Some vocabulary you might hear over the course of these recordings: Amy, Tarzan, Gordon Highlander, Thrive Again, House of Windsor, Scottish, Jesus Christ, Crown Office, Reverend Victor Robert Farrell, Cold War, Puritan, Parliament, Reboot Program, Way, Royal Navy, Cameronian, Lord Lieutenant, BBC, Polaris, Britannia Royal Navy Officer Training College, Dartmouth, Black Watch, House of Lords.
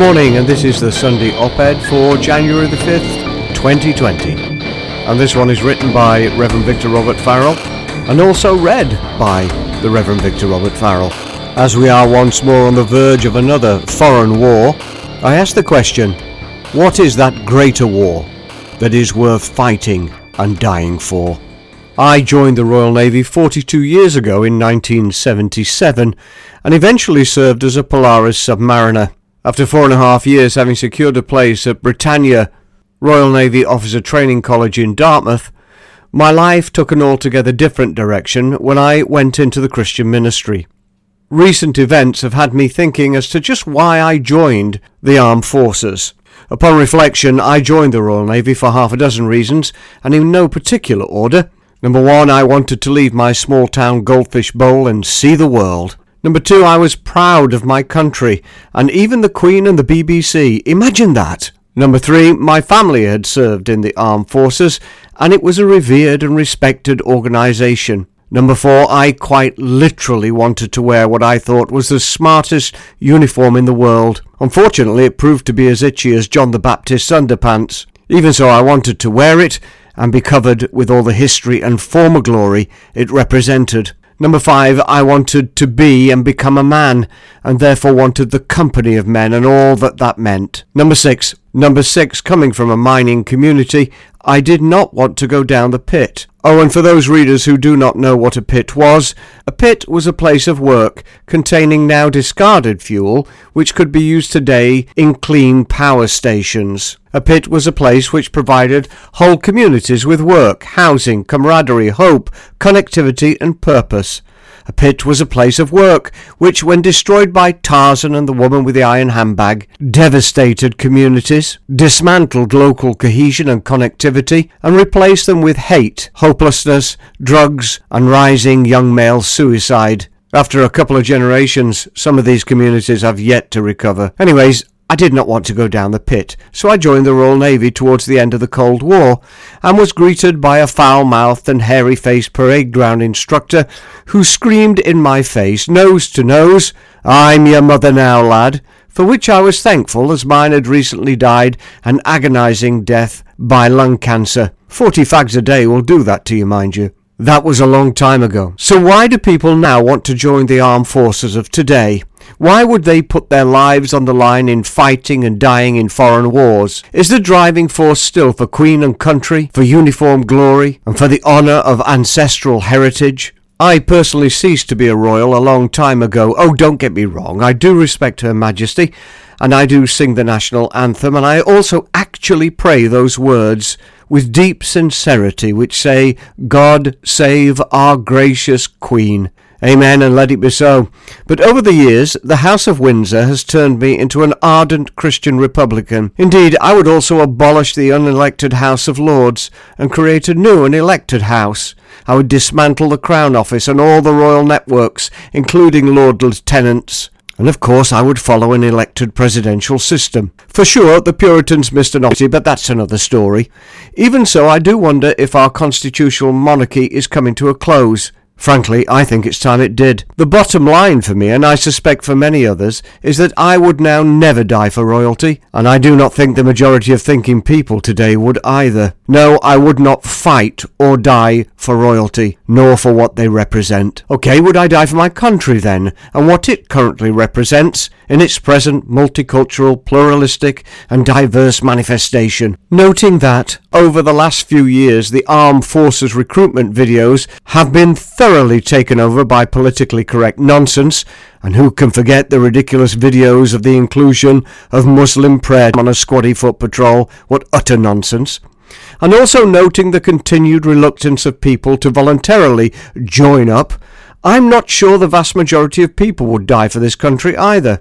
morning, and this is the Sunday op-ed for January the 5th, 2020. And this one is written by Reverend Victor Robert Farrell, and also read by the Reverend Victor Robert Farrell. As we are once more on the verge of another foreign war, I ask the question, what is that greater war that is worth fighting and dying for? I joined the Royal Navy 42 years ago in 1977 and eventually served as a Polaris submariner. After 4.5 years having secured a place at Britannia Royal Navy Officer Training College in Dartmouth, my life took an altogether different direction when I went into the Christian ministry. Recent events have had me thinking as to just why I joined the armed forces. Upon reflection, I joined the Royal Navy for 6 reasons, and in no particular order. Number 1, I wanted to leave my small town goldfish bowl and see the world. Number 2, I was proud of my country, and even the Queen and the BBC. Imagine that! Number 3, my family had served in the armed forces, and it was a revered and respected organisation. Number 4, I quite literally wanted to wear what I thought was the smartest uniform in the world. Unfortunately, it proved to be as itchy as John the Baptist's underpants. Even so, I wanted to wear it and be covered with all the history and former glory it represented. Number 5, I wanted to be and become a man, and therefore wanted the company of men and all that meant. Number six, coming from a mining community, I did not want to go down the pit. Oh, and for those readers who do not know what a pit was a place of work containing now discarded fuel, which could be used today in clean power stations. A pit was a place which provided whole communities with work, housing, camaraderie, hope, connectivity and purpose. A pit was a place of work which, when destroyed by Tarzan and the woman with the iron handbag, devastated communities, dismantled local cohesion and connectivity, and replaced them with hate, hopelessness, drugs, and rising young male suicide. After a couple of generations, some of these communities have yet to recover. Anyways, I did not want to go down the pit, so I joined the Royal Navy towards the end of the Cold War and was greeted by a foul-mouthed and hairy-faced parade ground instructor who screamed in my face, nose to nose, "I'm your mother now, lad," for which I was thankful as mine had recently died an agonising death by lung cancer. 40 fags a day will do that to you, mind you. That was a long time ago. So why do people now want to join the armed forces of today? Why would they put their lives on the line in fighting and dying in foreign wars? Is the driving force still for Queen and country, for uniform glory, and for the honour of ancestral heritage? I personally ceased to be a royal a long time ago. Oh, don't get me wrong, I do respect Her Majesty, and I do sing the national anthem, and I also actually pray those words with deep sincerity, which say, "God save our gracious Queen." Amen, and let it be so. But over the years, the House of Windsor has turned me into an ardent Christian Republican. Indeed, I would also abolish the unelected House of Lords and create a new and elected House. I would dismantle the Crown Office and all the royal networks, including Lord Lieutenants. And of course I would follow an elected presidential system. For sure, the Puritans missed an opportunity, but that's another story. Even so, I do wonder if our constitutional monarchy is coming to a close. Frankly, I think it's time it did. The bottom line for me, and I suspect for many others, is that I would now never die for royalty, and I do not think the majority of thinking people today would either. No, I would not fight or die for royalty, nor for what they represent. Okay, would I die for my country then, and what it currently represents in its present multicultural, pluralistic and diverse manifestation? Noting that, over the last few years, the armed forces recruitment videos have been thoroughly taken over by politically correct nonsense, and who can forget the ridiculous videos of the inclusion of Muslim prayer on a squatty foot patrol? What utter nonsense. And also noting the continued reluctance of people to voluntarily join up, I'm not sure the vast majority of people would die for this country either.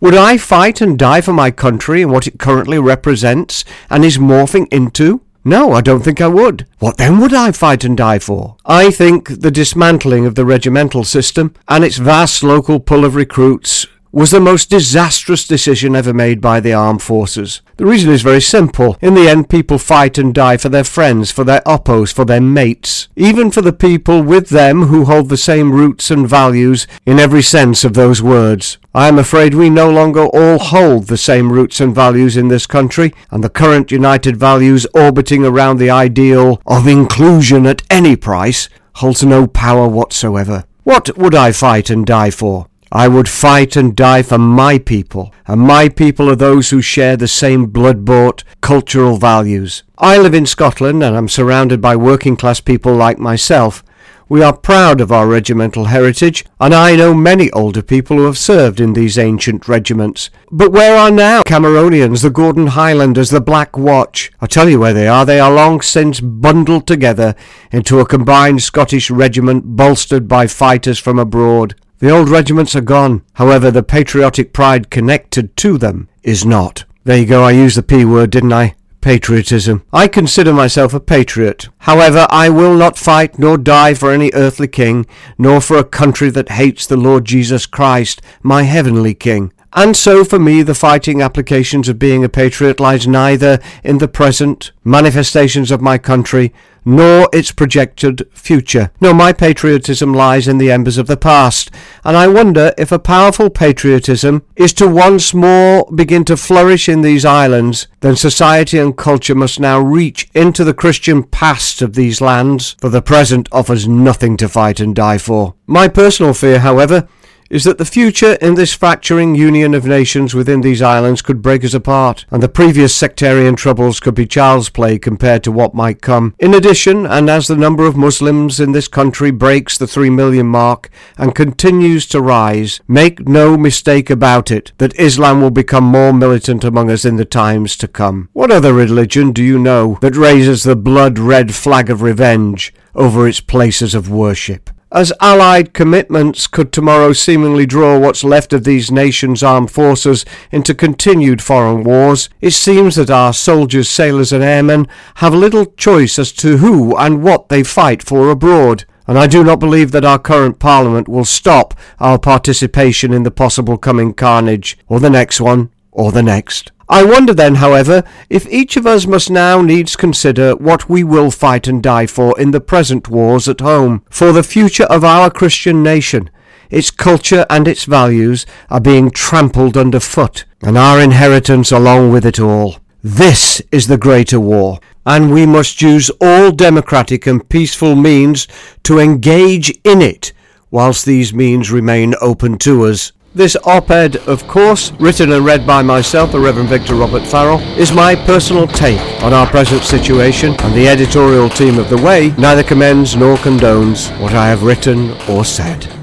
Would I fight and die for my country and what it currently represents and is morphing into? No, I don't think I would. What then would I fight and die for? I think the dismantling of the regimental system and its vast local pull of recruits was the most disastrous decision ever made by the armed forces. The reason is very simple. In the end, people fight and die for their friends, for their oppos, for their mates, even for the people with them who hold the same roots and values in every sense of those words. I am afraid we no longer all hold the same roots and values in this country, and the current united values orbiting around the ideal of inclusion at any price holds no power whatsoever. What would I fight and die for? I would fight and die for my people, and my people are those who share the same blood-bought cultural values. I live in Scotland, and I'm surrounded by working-class people like myself. We are proud of our regimental heritage, and I know many older people who have served in these ancient regiments. But where are now Cameronians, the Gordon Highlanders, the Black Watch? I tell you where they are. They are long since bundled together into a combined Scottish regiment bolstered by fighters from abroad. The old regiments are gone. However, the patriotic pride connected to them is not. There you go, I used the P word, didn't I? Patriotism. I consider myself a patriot. However, I will not fight nor die for any earthly king, nor for a country that hates the Lord Jesus Christ, my heavenly king. And so for me the fighting applications of being a patriot lies neither in the present manifestations of my country nor its projected future. No, my patriotism lies in the embers of the past, and I wonder if a powerful patriotism is to once more begin to flourish in these islands, then society and culture must now reach into the Christian past of these lands, for the present offers nothing to fight and die for. My personal fear, however, is that the future in this fracturing union of nations within these islands could break us apart, and the previous sectarian troubles could be child's play compared to what might come. In addition, and as the number of Muslims in this country breaks the 3 million mark and continues to rise, make no mistake about it that Islam will become more militant among us in the times to come. What other religion do you know that raises the blood-red flag of revenge over its places of worship? As Allied commitments could tomorrow seemingly draw what's left of these nations' armed forces into continued foreign wars, it seems that our soldiers, sailors and airmen have little choice as to who and what they fight for abroad, and I do not believe that our current Parliament will stop our participation in the possible coming carnage, or the next one, or the next. I wonder then, however, if each of us must now needs consider what we will fight and die for in the present wars at home, for the future of our Christian nation. Its culture and its values are being trampled underfoot, and our inheritance along with it all. This is the greater war, and we must use all democratic and peaceful means to engage in it, whilst these means remain open to us. This op-ed, of course, written and read by myself, the Reverend Victor Robert Farrell, is my personal take on our present situation, and the editorial team of The Way neither commends nor condones what I have written or said.